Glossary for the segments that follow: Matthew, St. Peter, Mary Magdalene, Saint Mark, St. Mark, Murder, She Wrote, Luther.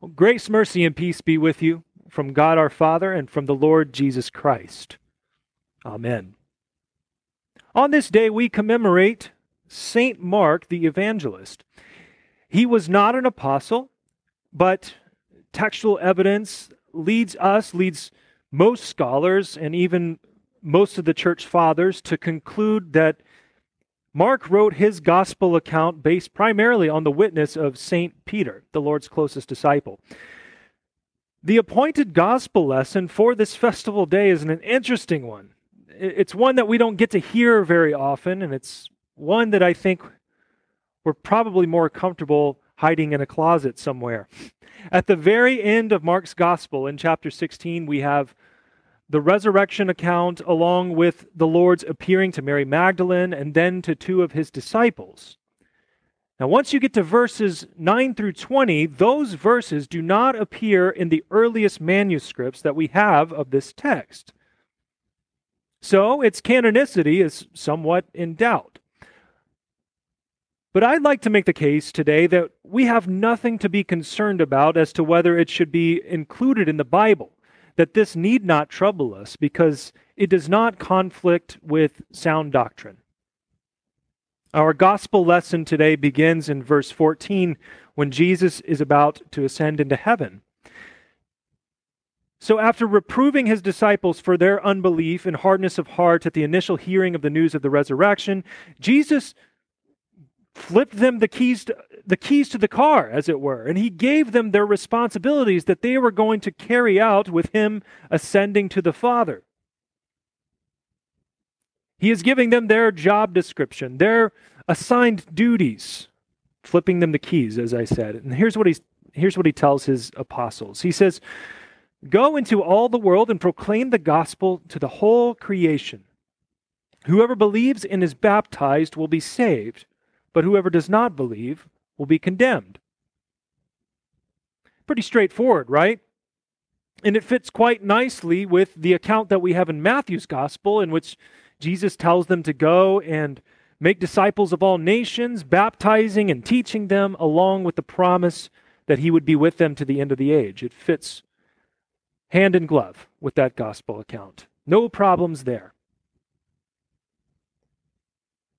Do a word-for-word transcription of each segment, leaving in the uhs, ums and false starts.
Well, grace, mercy, and peace be with you from God our Father and from the Lord Jesus Christ. Amen. On this day, we commemorate Saint Mark the Evangelist. He was not an apostle, but textual evidence leads us, leads most scholars and even most of the church fathers to conclude that Mark wrote his gospel account based primarily on the witness of Saint Peter, the Lord's closest disciple. The appointed gospel lesson for this festival day is an interesting one. It's one that we don't get to hear very often, and it's one that I think we're probably more comfortable hiding in a closet somewhere. At the very end of Mark's gospel, in chapter sixteen, we have the resurrection account along with the Lord's appearing to Mary Magdalene and then to two of his disciples. Now, once you get to verses nine through twenty, those verses do not appear in the earliest manuscripts that we have of this text. So its canonicity is somewhat in doubt. But I'd like to make the case today that we have nothing to be concerned about as to whether it should be included in the Bible, that this need not trouble us because it does not conflict with sound doctrine. Our gospel lesson today begins in verse fourteen when Jesus is about to ascend into heaven. So after reproving his disciples for their unbelief and hardness of heart at the initial hearing of the news of the resurrection, Jesus flipped them the keys to, the keys to the car, as it were, and he gave them their responsibilities that they were going to carry out with him ascending to the Father. He is giving them their job description, their assigned duties, flipping them the keys, as I said. And here's what he's, here's what he tells his apostles. He says, "Go into all the world and proclaim the gospel to the whole creation. Whoever believes and is baptized will be saved, but whoever does not believe will be condemned." Pretty straightforward, right? And it fits quite nicely with the account that we have in Matthew's gospel, in which Jesus tells them to go and make disciples of all nations, baptizing and teaching them, along with the promise that he would be with them to the end of the age. It fits hand in glove with that gospel account. No problems there.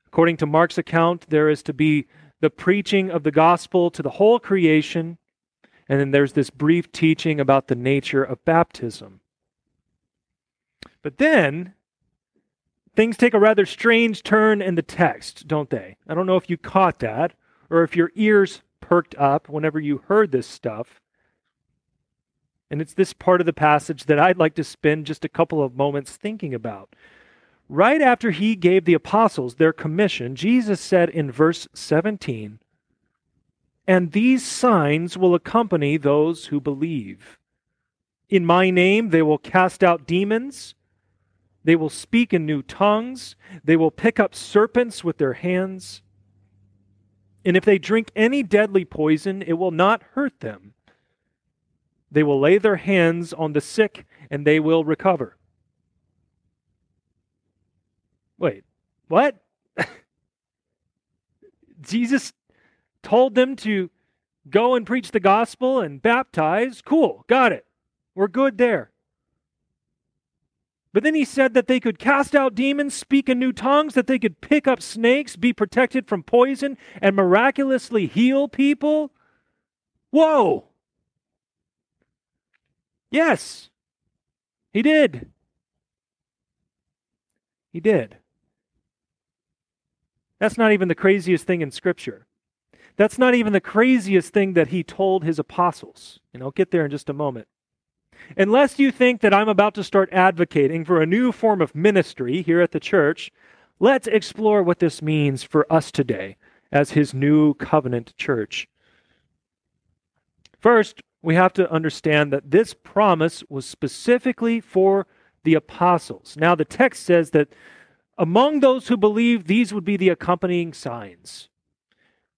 According to Mark's account, there is to be the preaching of the gospel to the whole creation, and then there's this brief teaching about the nature of baptism. But then, things take a rather strange turn in the text, don't they? I don't know if you caught that, or if your ears perked up whenever you heard this stuff. And it's this part of the passage that I'd like to spend just a couple of moments thinking about. Right after he gave the apostles their commission, Jesus said in verse seventeen, "And these signs will accompany those who believe. In my name they will cast out demons, they will speak in new tongues, they will pick up serpents with their hands, and if they drink any deadly poison, it will not hurt them. They will lay their hands on the sick, and they will recover." Wait, what? Jesus told them to go and preach the gospel and baptize. Cool, got it. We're good there. But then he said that they could cast out demons, speak in new tongues, that they could pick up snakes, be protected from poison, and miraculously heal people? Whoa! Yes, he did. He did. That's not even the craziest thing in Scripture. That's not even the craziest thing that he told his apostles. And I'll get there in just a moment. Unless you think that I'm about to start advocating for a new form of ministry here at the church, let's explore what this means for us today as his new covenant church. First, we have to understand that this promise was specifically for the apostles. Now, the text says that among those who believe, these would be the accompanying signs.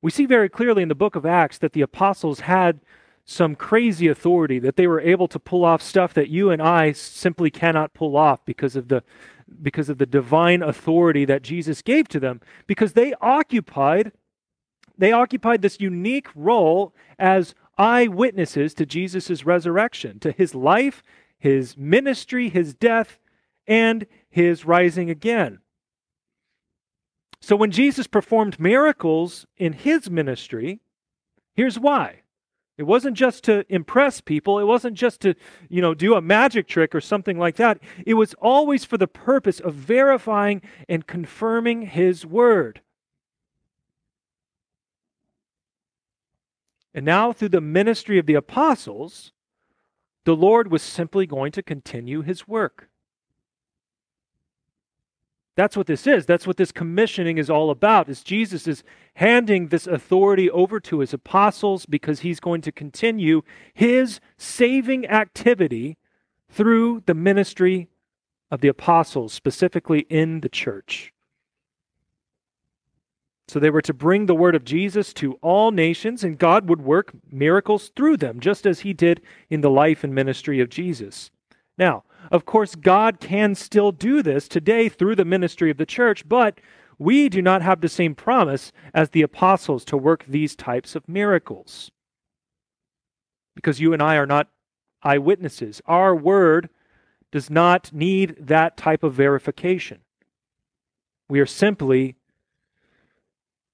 We see very clearly in the book of Acts that the apostles had some crazy authority, that they were able to pull off stuff that you and I simply cannot pull off because of the, because of the divine authority that Jesus gave to them, because they occupied, they occupied this unique role as eyewitnesses to Jesus' resurrection, to his life, his ministry, his death, and his rising again. So when Jesus performed miracles in his ministry, here's why. It wasn't just to impress people. It wasn't just to, you know, do a magic trick or something like that. It was always for the purpose of verifying and confirming his word. And now through the ministry of the apostles, the Lord was simply going to continue his work. That's what this is. That's what this commissioning is all about, is Jesus is handing this authority over to his apostles because he's going to continue his saving activity through the ministry of the apostles, specifically in the church. So they were to bring the word of Jesus to all nations, and God would work miracles through them, just as he did in the life and ministry of Jesus. Now, of course, God can still do this today through the ministry of the church, but we do not have the same promise as the apostles to work these types of miracles, because you and I are not eyewitnesses. Our word does not need that type of verification. We are simply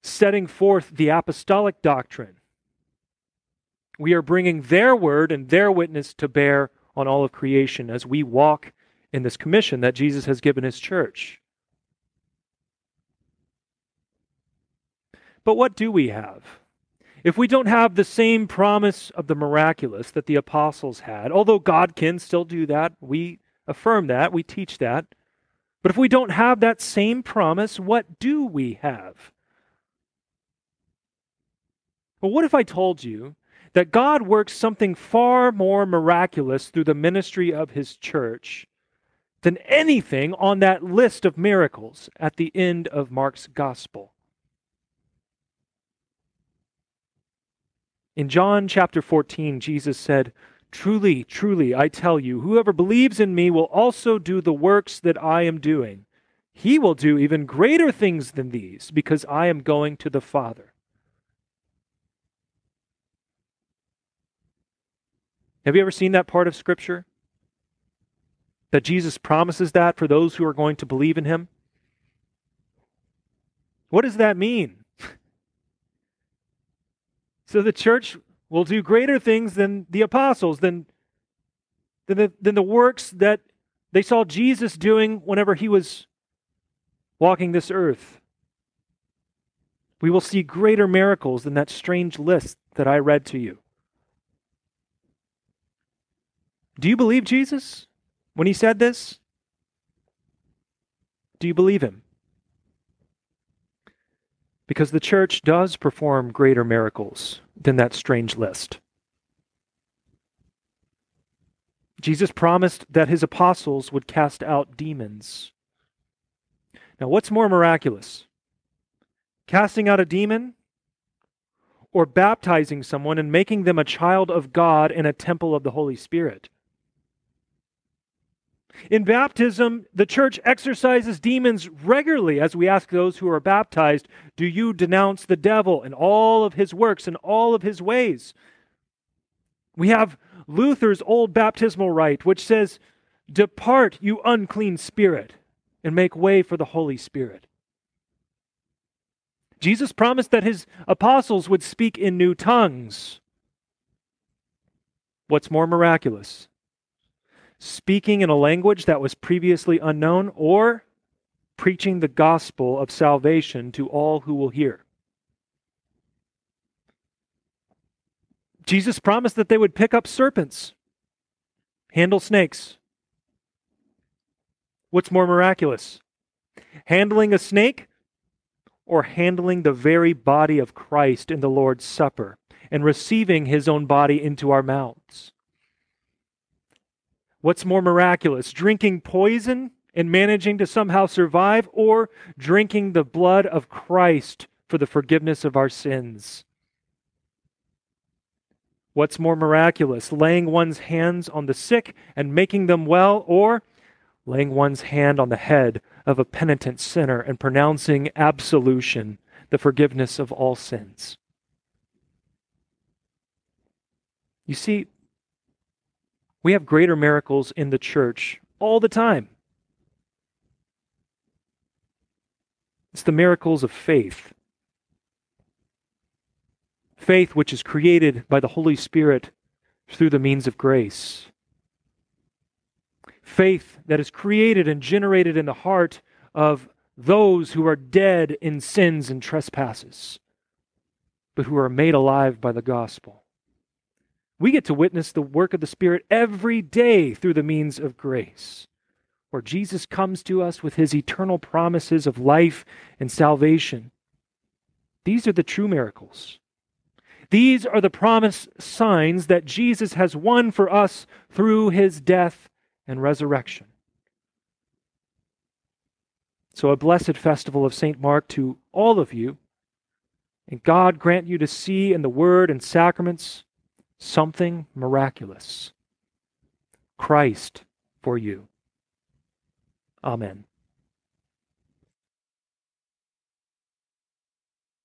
setting forth the apostolic doctrine. We are bringing their word and their witness to bear on all of creation as we walk in this commission that Jesus has given his church. But what do we have? If we don't have the same promise of the miraculous that the apostles had, although God can still do that, we affirm that, we teach that, but if we don't have that same promise, what do we have? Well, what if I told you that God works something far more miraculous through the ministry of his church than anything on that list of miracles at the end of Mark's gospel? In John chapter fourteen, Jesus said, "Truly, truly, I tell you, whoever believes in me will also do the works that I am doing. He will do even greater things than these, because I am going to the Father." Have you ever seen that part of Scripture? That Jesus promises that for those who are going to believe in him? What does that mean? So the church will do greater things than the apostles, than, than, the, than the works that they saw Jesus doing whenever he was walking this earth. We will see greater miracles than that strange list that I read to you. Do you believe Jesus when he said this? Do you believe him? Because the church does perform greater miracles than that strange list. Jesus promised that his apostles would cast out demons. Now, what's more miraculous? Casting out a demon, or baptizing someone and making them a child of God and a temple of the Holy Spirit? In baptism, the church exorcises demons regularly as we ask those who are baptized, "Do you denounce the devil and all of his works and all of his ways?" We have Luther's old baptismal rite, which says, "Depart, you unclean spirit, and make way for the Holy Spirit." Jesus promised that his apostles would speak in new tongues. What's more miraculous? Speaking in a language that was previously unknown, or preaching the gospel of salvation to all who will hear? Jesus promised that they would pick up serpents, handle snakes. What's more miraculous? Handling a snake, or handling the very body of Christ in the Lord's Supper and receiving his own body into our mouths? What's more miraculous, drinking poison and managing to somehow survive, or drinking the blood of Christ for the forgiveness of our sins? What's more miraculous, laying one's hands on the sick and making them well, or laying one's hand on the head of a penitent sinner and pronouncing absolution, the forgiveness of all sins? You see, we have greater miracles in the church all the time. It's the miracles of faith. Faith which is created by the Holy Spirit through the means of grace. Faith that is created and generated in the heart of those who are dead in sins and trespasses, but who are made alive by the gospel. We get to witness the work of the Spirit every day through the means of grace, where Jesus comes to us with his eternal promises of life and salvation. These are the true miracles. These are the promised signs that Jesus has won for us through his death and resurrection. So a blessed festival of Saint Mark to all of you, and God grant you to see in the Word and sacraments something miraculous. Christ for you. Amen.